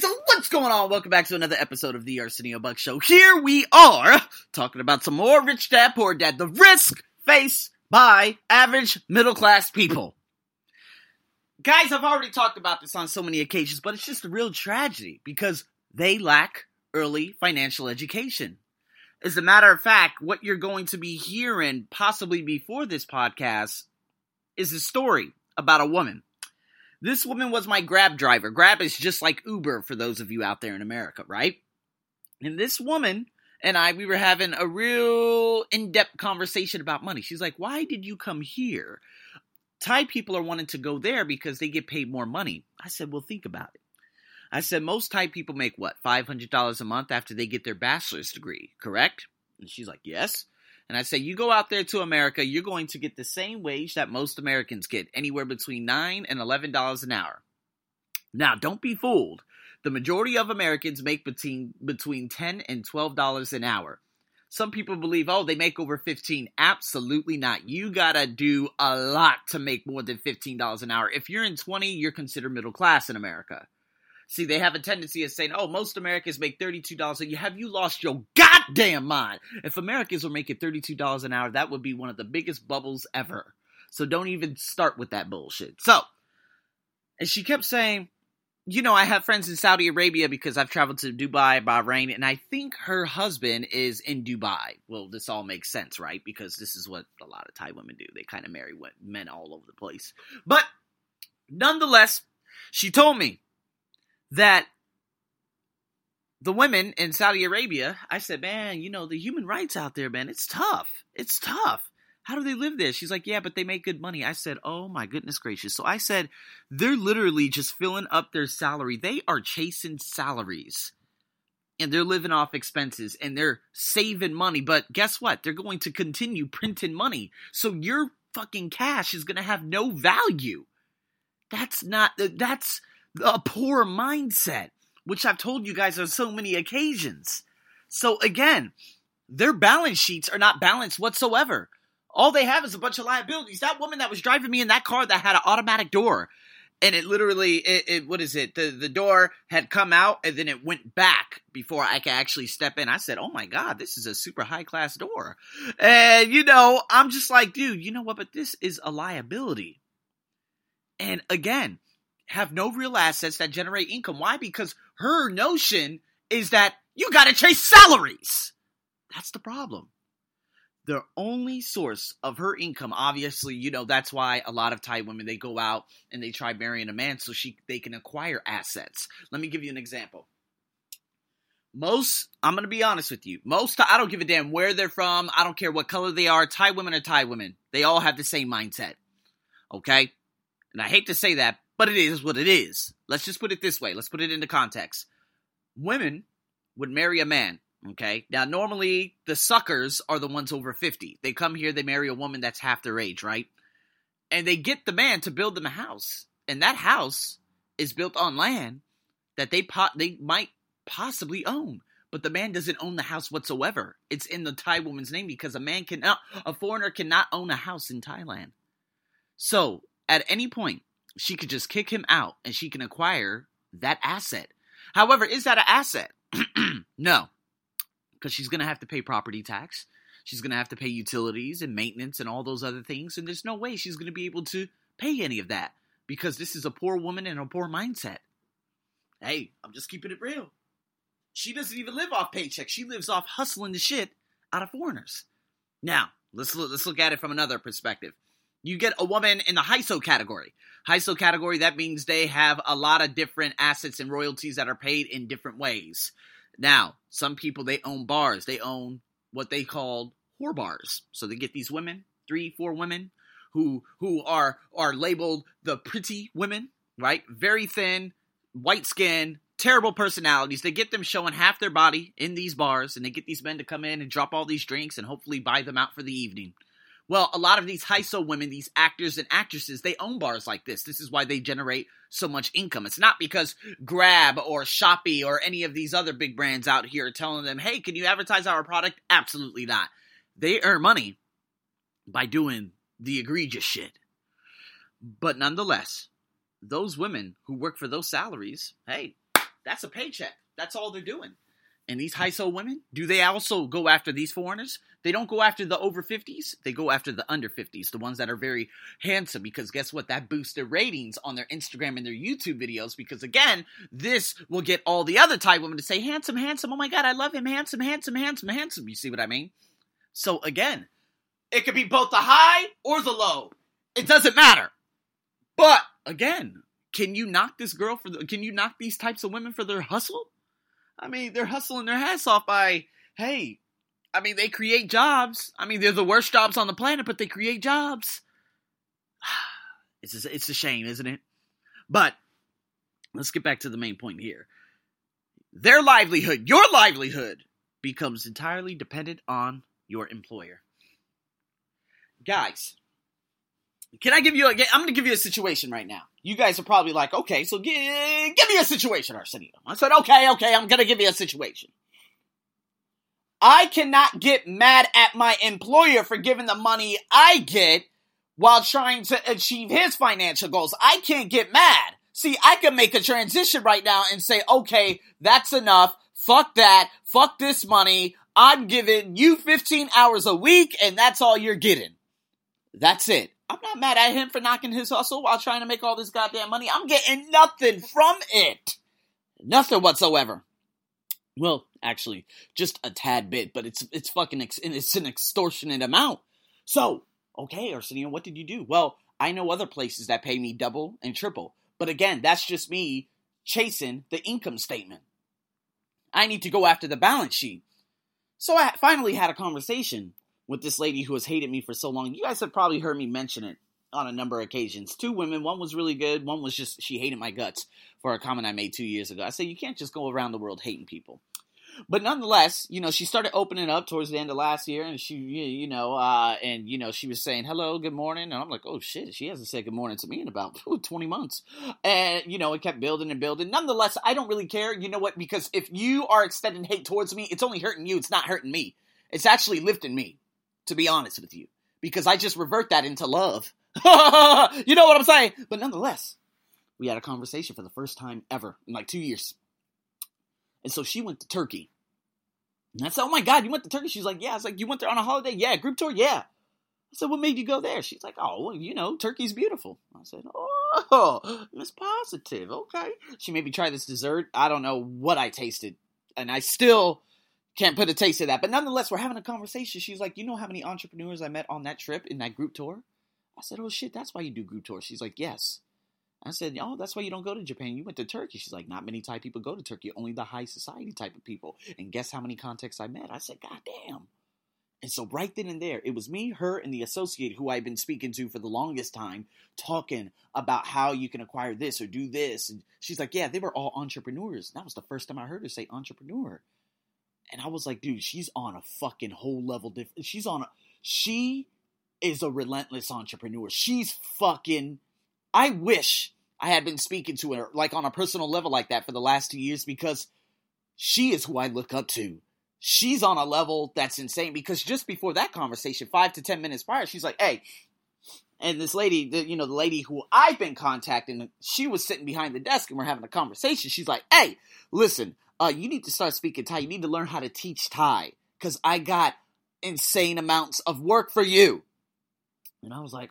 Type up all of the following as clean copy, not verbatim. guys, what's going on? Welcome back to another episode of the Arsenio Buck Show. Here we are, talking about some more Rich Dad Poor Dad, the risk faced by average middle class people. Guys, I've already talked about this on so many occasions, but it's just a real tragedy because they lack early financial education. As a matter of fact, what you're going to be hearing possibly before this podcast is a story about a woman. This woman was my Grab driver. Grab is just like Uber for those of you out there in America, right? And this woman and I, we were having a real in-depth conversation about money. She's like, why did you come here? Thai people are wanting to go there because they get paid more money. I said, well, think about it. I said, most Thai people make, what, $500 a month after they get their bachelor's degree, correct? And she's like, yes. And I said, you go out there to America, you're going to get the same wage that most Americans get, anywhere between $9 and $11 an hour. Now, don't be fooled. The majority of Americans make between $10 and $12 an hour. Some people believe, oh, they make over $15. Absolutely not. You got to do a lot to make more than $15 an hour. If you're in $20, you're considered middle class in America. See, they have a tendency of saying, oh, most Americans make $32 an hour. Have you lost your goddamn mind? If Americans were making $32 an hour, that would be one of the biggest bubbles ever. So don't even start with that bullshit. So, and she kept saying, you know, I have friends in Saudi Arabia because I've traveled to Dubai, Bahrain, and I think her husband is in Dubai. Well, this all makes sense, right? Because this is what a lot of Thai women do. They kind of marry men all over the place. But nonetheless, she told me that the women in Saudi Arabia, I said, man, you know, the human rights out there, man, it's tough. It's tough. How do they live there? She's like, yeah, but they make good money. I said, oh my goodness gracious. So I said, they're literally just filling up their salary. They are chasing salaries and they're living off expenses and they're saving money. But guess what? They're going to continue printing money. So your fucking cash is going to have no value. That's a poor mindset, which I've told you guys on so many occasions. So again, their balance sheets are not balanced whatsoever. All they have is a bunch of liabilities. That woman that was driving me in that car that had an automatic door, and it literally, The door had come out, and then it went back before I could actually step in. I said, oh my God, this is a super high-class door. And, you know, I'm just like, dude, you know what, but this is a liability. And again, have no real assets that generate income. Why? Because her notion is that you got to chase salaries. That's the problem. The only source of her income, obviously, you know, that's why a lot of Thai women, they go out and they try marrying a man so they can acquire assets. Let me give you an example. Most, I'm going to be honest with you, most, I don't give a damn where they're from. I don't care what color they are. Thai women are Thai women. They all have the same mindset. Okay? And I hate to say that, but it is what it is. Let's just put it this way. Let's put it into context. Women would marry a man, okay? Now, normally, the suckers are the ones over 50. They come here, they marry a woman that's half their age, right? And they get the man to build them a house. And that house is built on land that they might possibly own. But the man doesn't own the house whatsoever. It's in the Thai woman's name because a foreigner cannot own a house in Thailand. So, at any point, she could just kick him out and she can acquire that asset. However, is that an asset? No, because she's going to have to pay property tax. She's going to have to pay utilities and maintenance and all those other things. And there's no way she's going to be able to pay any of that because this is a poor woman and a poor mindset. Hey, I'm just keeping it real. She doesn't even live off paychecks. She lives off hustling the shit out of foreigners. Now, let's look at it from another perspective. You get a woman in the HISO category. HISO category, that means they have a lot of different assets and royalties that are paid in different ways. Now, some people, they own bars. They own what they call whore bars. So they get these women, 3-4 women, who are labeled the pretty women, right? Very thin, white skin, terrible personalities. They get them showing half their body in these bars, and they get these men to come in and drop all these drinks and hopefully buy them out for the evening. Well, a lot of these HISO women, these actors and actresses, they own bars like this. This is why they generate so much income. It's not because Grab or Shopee or any of these other big brands out here are telling them, hey, can you advertise our product? Absolutely not. They earn money by doing the egregious shit. But nonetheless, those women who work for those salaries, hey, That's a paycheck. That's all they're doing. And these high-soul women, do they also go after these foreigners? They don't go after the over 50s. They go after the under 50s, the ones that are very handsome, because guess what? That boosts their ratings on their Instagram and their YouTube videos, because, again, this will get all the other Thai women to say, handsome, handsome, oh my God, I love him, handsome, handsome, handsome, handsome. You see what I mean? So, again, it could be both the high or the low. It doesn't matter. But, again, can you knock this girl can you knock these types of women for their hustle? I mean, they're hustling their ass off by, hey, I mean, they create jobs. I mean, they're the worst jobs on the planet, but they create jobs. It's a shame, isn't it? But let's get back to the main point here. Their livelihood, your livelihood, becomes entirely dependent on your employer. Guys, I'm going to give you a situation right now. You guys are probably like, okay, so give me a situation, Arsenio. I said, okay, I'm going to give you a situation. I cannot get mad at my employer for giving the money I get while trying to achieve his financial goals. I can't get mad. See, I can make a transition right now and say, okay, that's enough. Fuck that. Fuck this money. I'm giving you 15 hours a week, and that's all you're getting. That's it. I'm not mad at him for knocking his hustle while trying to make all this goddamn money. I'm getting nothing from it. Nothing whatsoever. Well, actually, just a tad bit, but it's an extortionate amount. So, okay, Arsenio, what did you do? Well, I know other places that pay me double and triple. But again, that's just me chasing the income statement. I need to go after the balance sheet. So I finally had a conversation with this lady who has hated me for so long. You guys have probably heard me mention it on a number of occasions. Two women. One was really good. One was just, she hated my guts for a comment I made 2 years ago. I said, you can't just go around the world hating people. But nonetheless, you know, she started opening up towards the end of last year. And she, she was saying, hello, good morning. And I'm like, oh shit, she hasn't said good morning to me in about 20 months. And, you know, it kept building and building. Nonetheless, I don't really care. You know what? Because if you are extending hate towards me, it's only hurting you. It's not hurting me. It's actually lifting me, to be honest with you, because I just revert that into love. You know what I'm saying? But nonetheless, we had a conversation for the first time ever in like 2 years. And so she went to Turkey. And I said, oh my God, you went to Turkey? She's like, yeah. I was like, you went there on a holiday? Yeah. Group tour? Yeah. I said, what made you go there? She's like, oh, well, you know, Turkey's beautiful. I said, oh, Miss Positive. Okay. She made me try this dessert. I don't know what I tasted. And I still can't put a taste of that. But nonetheless, we're having a conversation. She's like, you know how many entrepreneurs I met on that trip in that group tour? I said, oh shit, that's why you do group tours. She's like, yes. I said, oh, that's why you don't go to Japan. You went to Turkey. She's like, not many Thai people go to Turkey. Only the high society type of people. And guess how many contacts I met? I said, God damn. And so right then and there, it was me, her, and the associate who I've been speaking to for the longest time, talking about how you can acquire this or do this. And she's like, yeah, they were all entrepreneurs. And that was the first time I heard her say entrepreneur. And I was like, dude, she's on a fucking whole level different. She is a relentless entrepreneur. I wish I had been speaking to her like on a personal level like that for the last 2 years, because she is who I look up to. She's on a level that's insane, because just before that conversation, 5 to 10 minutes prior, she's like, hey, and this lady, the lady who I've been contacting, she was sitting behind the desk and we're having a conversation. She's like, hey, listen, you need to start speaking Thai. You need to learn how to teach Thai, because I got insane amounts of work for you. And I was like, oh, man.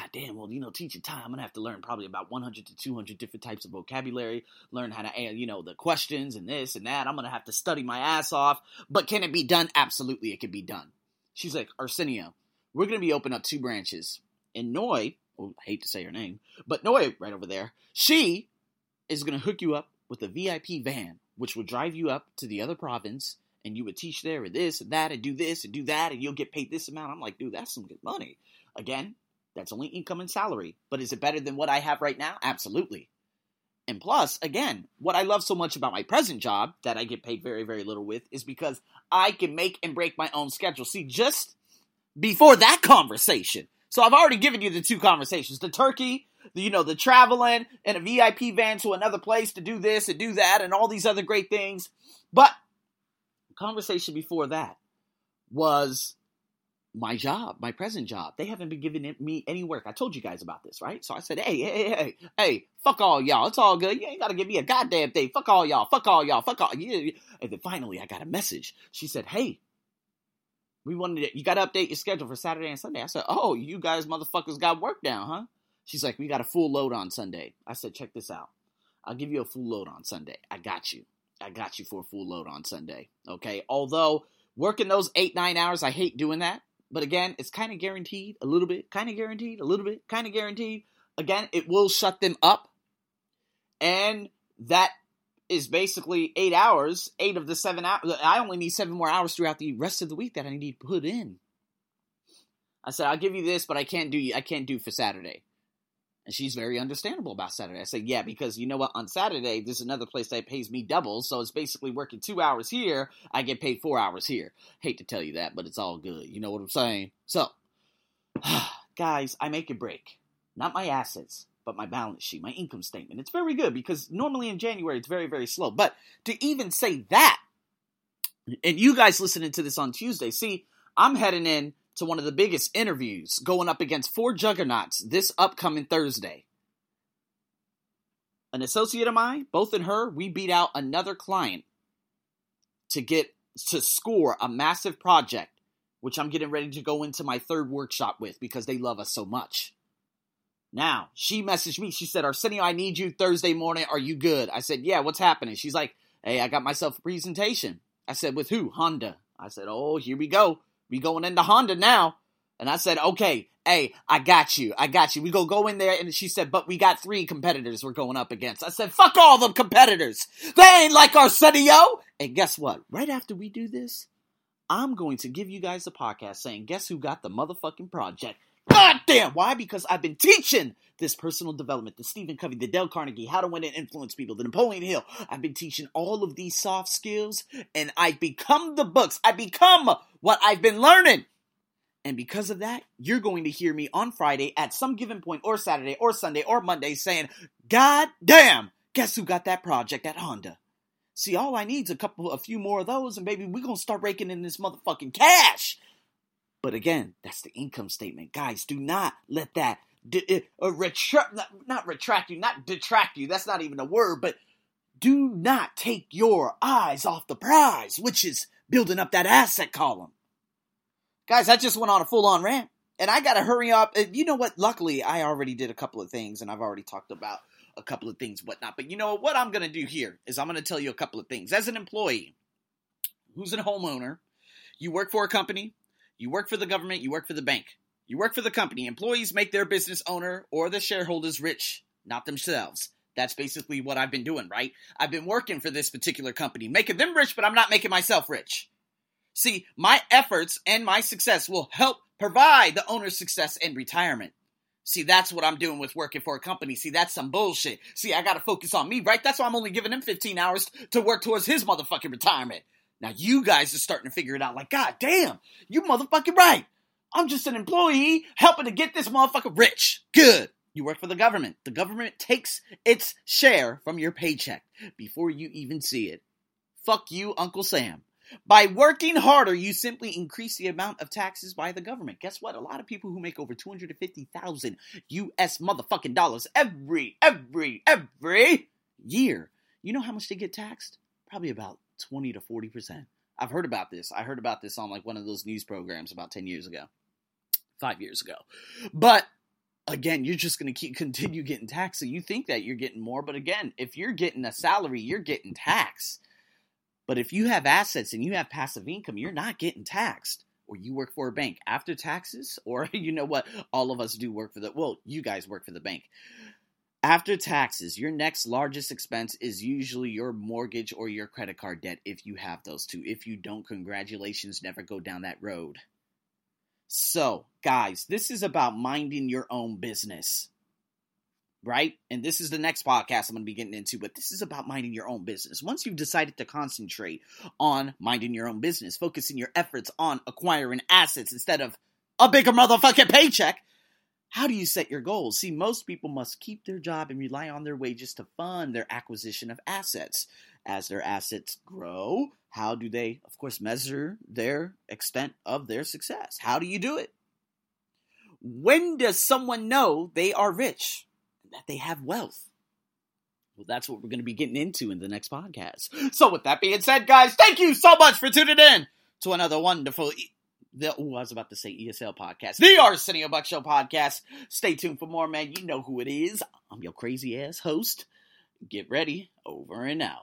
God damn. Well, teaching Thai, I'm going to have to learn probably about 100 to 200 different types of vocabulary, learn how to, the questions and this and that. I'm going to have to study my ass off. But can it be done? Absolutely, it can be done. She's like, Arsenio, we're going to be opening up 2 branches. And Noi, I hate to say her name, but Noi right over there, she is going to hook you up with a VIP van, which will drive you up to the other province, and you would teach there and this and that and do this and do that, and you'll get paid this amount. I'm like, dude, that's some good money. Again, that's only income and salary, but is it better than what I have right now? Absolutely. And plus, again, what I love so much about my present job that I get paid very, very little with is because I can make and break my own schedule. See, just before that conversation, so I've already given you the 2 conversations, the Turkey, the traveling and a VIP van to another place to do this and do that and all these other great things. But the conversation before that was my job, my present job. They haven't been giving me any work. I told you guys about this, right? So I said, hey, fuck all y'all. It's all good. You ain't got to give me a goddamn thing. Fuck all y'all. And then finally I got a message. She said, hey, you got to update your schedule for Saturday and Sunday. I said, oh, you guys motherfuckers got work down, huh? She's like, we got a full load on Sunday. I said, check this out. I'll give you a full load on Sunday. I got you for a full load on Sunday, okay? Although working those 8-9 hours, I hate doing that. But again, it's kind of guaranteed a little bit, Again, it will shut them up. And that is basically 8 hours, 8 of the 7 hours. I only need 7 more hours throughout the rest of the week that I need to put in. I said, I'll give you this, but I can't do for Saturday. And she's very understandable about Saturday. I said, yeah, because you know what? On Saturday, there's another place that pays me double. So it's basically working 2 hours here. I get paid 4 hours here. Hate to tell you that, but it's all good. You know what I'm saying? So, guys, I make a break. Not my assets, but my balance sheet, my income statement. It's very good because normally in January, it's very, very slow. But to even say that, and you guys listening to this on Tuesday, see, I'm heading in to one of the biggest interviews, going up against 4 juggernauts this upcoming Thursday. An associate of mine, both in her, we beat out another client to score a massive project, which I'm getting ready to go into my 3rd workshop with because they love us so much. Now, she messaged me. She said, Arsenio, I need you Thursday morning. Are you good? I said, yeah, what's happening? She's like, hey, I got myself a presentation. I said, with who? Honda. I said, oh, here we go. We going into Honda now. And I said, okay, hey, I got you. We go in there. And she said, but we got 3 competitors we're going up against. I said, fuck all the competitors. They ain't like Arsenio. And guess what? Right after we do this, I'm going to give you guys a podcast saying, guess who got the motherfucking project? God damn. Why? Because I've been teaching this personal development, the Stephen Covey, the Dale Carnegie, how to win and influence people, the Napoleon Hill. I've been teaching all of these soft skills and I've become the books. I become what I've been learning. And because of that, you're going to hear me on Friday at some given point or Saturday or Sunday or Monday saying, God damn, guess who got that project at Honda? See, all I need is a few more of those and baby, we're going to start raking in this motherfucking cash. But again, that's the income statement. Guys, do not let that detract you. That's not even a word, but do not take your eyes off the prize, which is building up that asset column. Guys, I just went on a full-on rant, and I got to hurry up. And you know what? Luckily, I already did a couple of things, and I've already talked about a couple of things, whatnot. But you know what I'm going to do here is I'm going to tell you a couple of things. As an employee who's a homeowner, you work for a company. You work for the government, you work for the bank, you work for the company. Employees make their business owner or the shareholders rich, not themselves. That's basically what I've been doing, right? I've been working for this particular company, making them rich, but I'm not making myself rich. See, my efforts and my success will help provide the owner's success and retirement. See, that's what I'm doing with working for a company. See, that's some bullshit. See, I got to focus on me, right? That's why I'm only giving him 15 hours to work towards his motherfucking retirement. Now, you guys are starting to figure it out like, God damn, you motherfucking right. I'm just an employee helping to get this motherfucker rich. Good. You work for the government. The government takes its share from your paycheck before you even see it. Fuck you, Uncle Sam. By working harder, you simply increase the amount of taxes by the government. Guess what? A lot of people who make over $250,000 U.S. motherfucking dollars every year, you know how much they get taxed? Probably about 20 to 40%. I've heard about this. I heard about this on like one of those news programs about 10 years ago, 5 years ago. But again, you're just going to continue getting taxed. So you think that you're getting more. But again, if you're getting a salary, you're getting taxed. But if you have assets and you have passive income, you're not getting taxed. Or you work for a bank after taxes, or you know what? All of us do work for you guys work for the bank. After taxes, your next largest expense is usually your mortgage or your credit card debt if you have those two. If you don't, congratulations, never go down that road. So, guys, this is about minding your own business, right? And this is the next podcast I'm going to be getting into, but this is about minding your own business. Once you've decided to concentrate on minding your own business, focusing your efforts on acquiring assets instead of a bigger motherfucking paycheck, How do you set your goals? See, most people must keep their job and rely on their wages to fund their acquisition of assets. As their assets grow, how do they, of course, measure their extent of their success? How do you do it? When does someone know they are rich, that they have wealth? Well, that's what we're going to be getting into in the next podcast. So with that being said, guys, thank you so much for tuning in to another wonderful ESL podcast. The Arsenio Buck Show podcast. Stay tuned for more, man. You know who it is. I'm your crazy ass host. Get ready. Over and out.